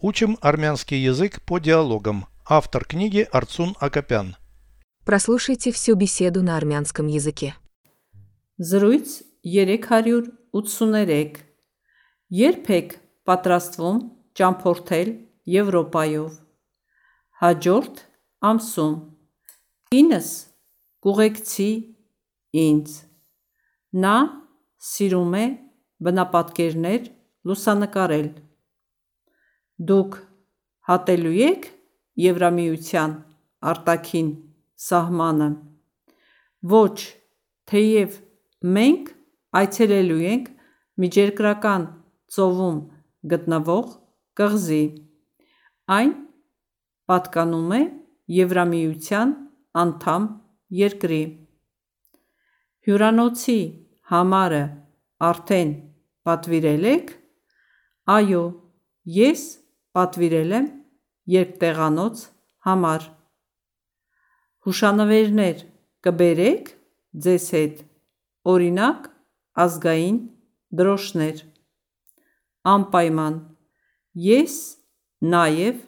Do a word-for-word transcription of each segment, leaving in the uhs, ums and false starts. Учим армянский язык по диалогам. Автор книги Арцун Акопян. Прослушайте всю беседу на армянском языке. Զրույց триста восемьдесят три. Երբ եք պատրաստվում ճամփորդել Եվրոպայով? Հաջորդ ամսում. Ինձ կուղեկցի ինձ. Նա սիրում է բնապատկերներ լուսանկարել. Դուք հատելու եք Եվրամիության արտաքին սահմանը? Ոչ, թեև մենք այցելելու ենք միջերկրական ծովում գտնվող կղզի. Այն պատկանում է Եվրամիության անդամ երկրի. Հյուրանոցի համարը արդեն պատվիրել եք? Այո, ես պատվիրել եմ երկտեղանոց համար. Հուշանվերներ կբերեք ձեզ հետ? Օրինակ, ազգային դրոշներ. Անպայման, ես նաև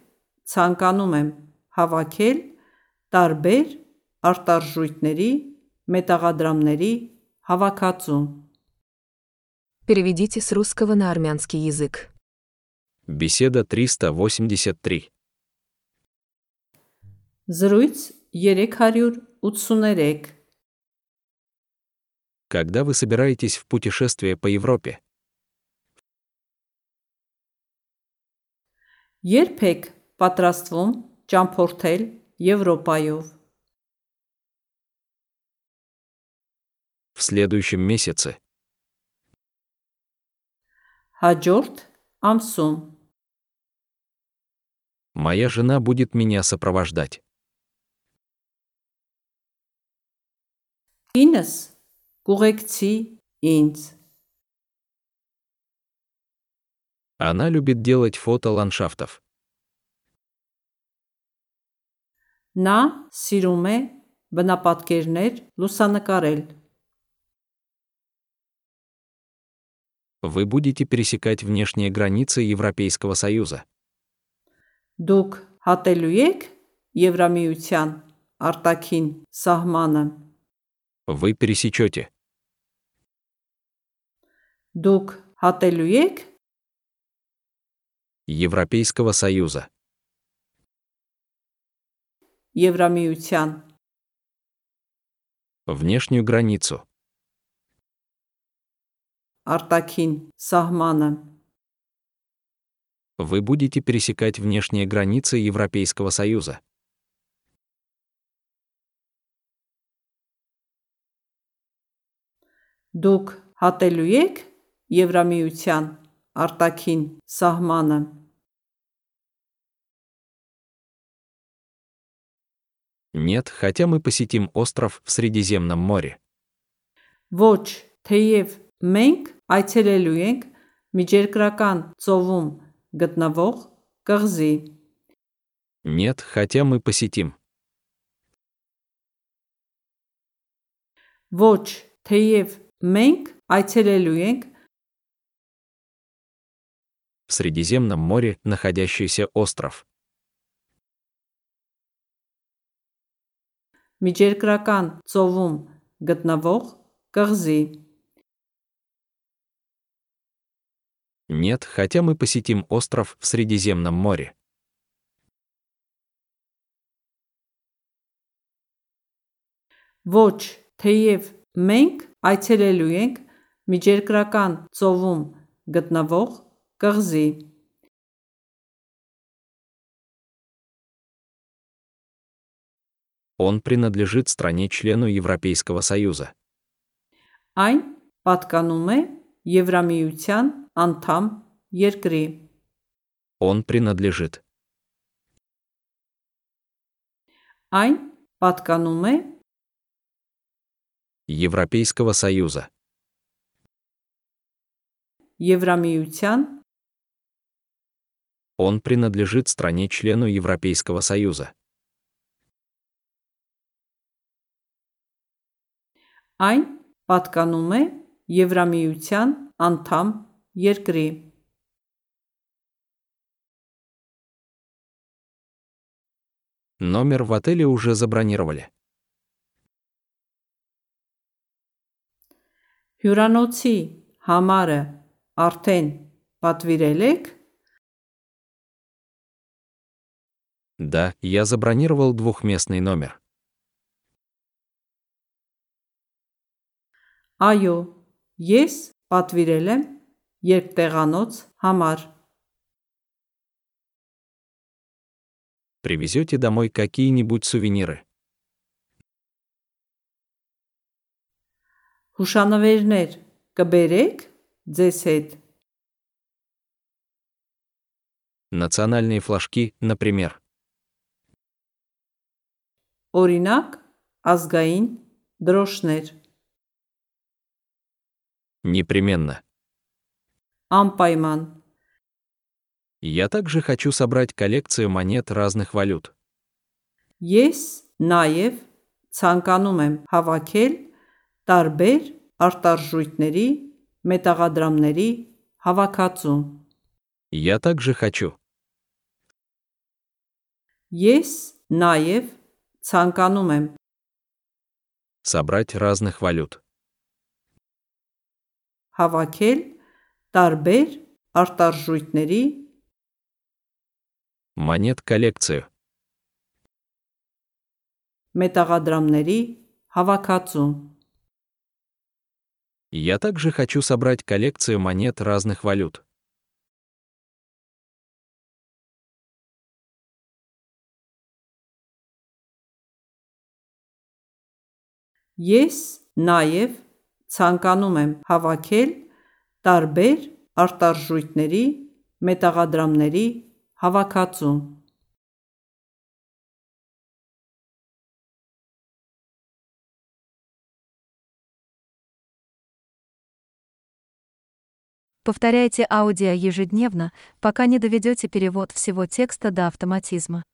ցանկանում եմ հավաքել տարբեր արտարժույթների մետաղադրամների հավաքածու. Переведите с русского на армянский язык. Беседа триста восемьдесят три. Զրույց триста восемьдесят три. Когда вы собираетесь в путешествие по Европе? Երբ եք պատրաստվում ճամփորդել Եվրոպայով? В следующем месяце. Հաջորդ ամսում. Моя жена будет меня сопровождать. Инес կուղեկցի ինձ. Она любит делать фото ландшафтов. Նա սիրում է բնապատկերներ լուսանկարել. Вы будете пересекать внешние границы Европейского Союза. Դուք հատելու եք Եվրամիության արտաքին սահմանը? Вы пересечете. Դուք հատելու եք Европейского Союза. Евромиутян. Внешнюю границу. Артакин Сахмана. Вы будете пересекать внешние границы Европейского Союза. Դուք հատելու եք Եվրամիության արտաքին սահմանը? Нет, хотя мы посетим остров в Средиземном море. Ոչ, թեև մենք այցելելու ենք Միջերկրական ծովում գտնվող կղզի. Нет, хотя мы посетим. Ոչ, թեև մենք այցելելու ենք в Средиземном море находящийся остров. Միջերկրական ծովում գտնվող կղզի. Нет, хотя мы посетим остров в Средиземном море. Ոչ, թեև մենք այցելելու ենք Միջերկրական ծովում գտնվող կղզի. Он принадлежит стране-члену Европейского Союза. Այն պատկանում է Եվրամիության անդամ երկրի. Он принадлежит. Այն պատկանում է Европейского Союза. Евромиутян. Он принадлежит стране-члену Европейского Союза. Այն պատկանում է Եվրամիության անդամ երկրի. Номер в отеле уже забронировали. Հյուրանոցի համարը արդեն պատվիրել եք? Да, я забронировал двухместный номер. Այո, ես պատվիրել եմ երկտեղանոց համար. Привезете домой какие-нибудь сувениры? Հուշանվերներ կբերեք ձեզ հետ? Национальные флажки, например. Օրինակ, ազգային դրոշներ. Непременно. Անպայման. Я также хочу собрать коллекцию монет разных валют. Ես նաև ցանկանում եմ հավաքել տարբեր արտարժույթների մետաղադրամների հավաքածու. Я также хочу. Ես նաև ցանկանում եմ собрать разных валют. Հավաքել տարբեր արտարժույթների монет коллекцию մետաղադրամների հավաքածու. Я также хочу собрать коллекцию монет разных валют. Ես նաև ցանկանում եմ հավաքել տարբեր արտարժույթների մետաղադրամների հավաքածու. Повторяйте аудио ежедневно, пока не доведете перевод всего текста до автоматизма.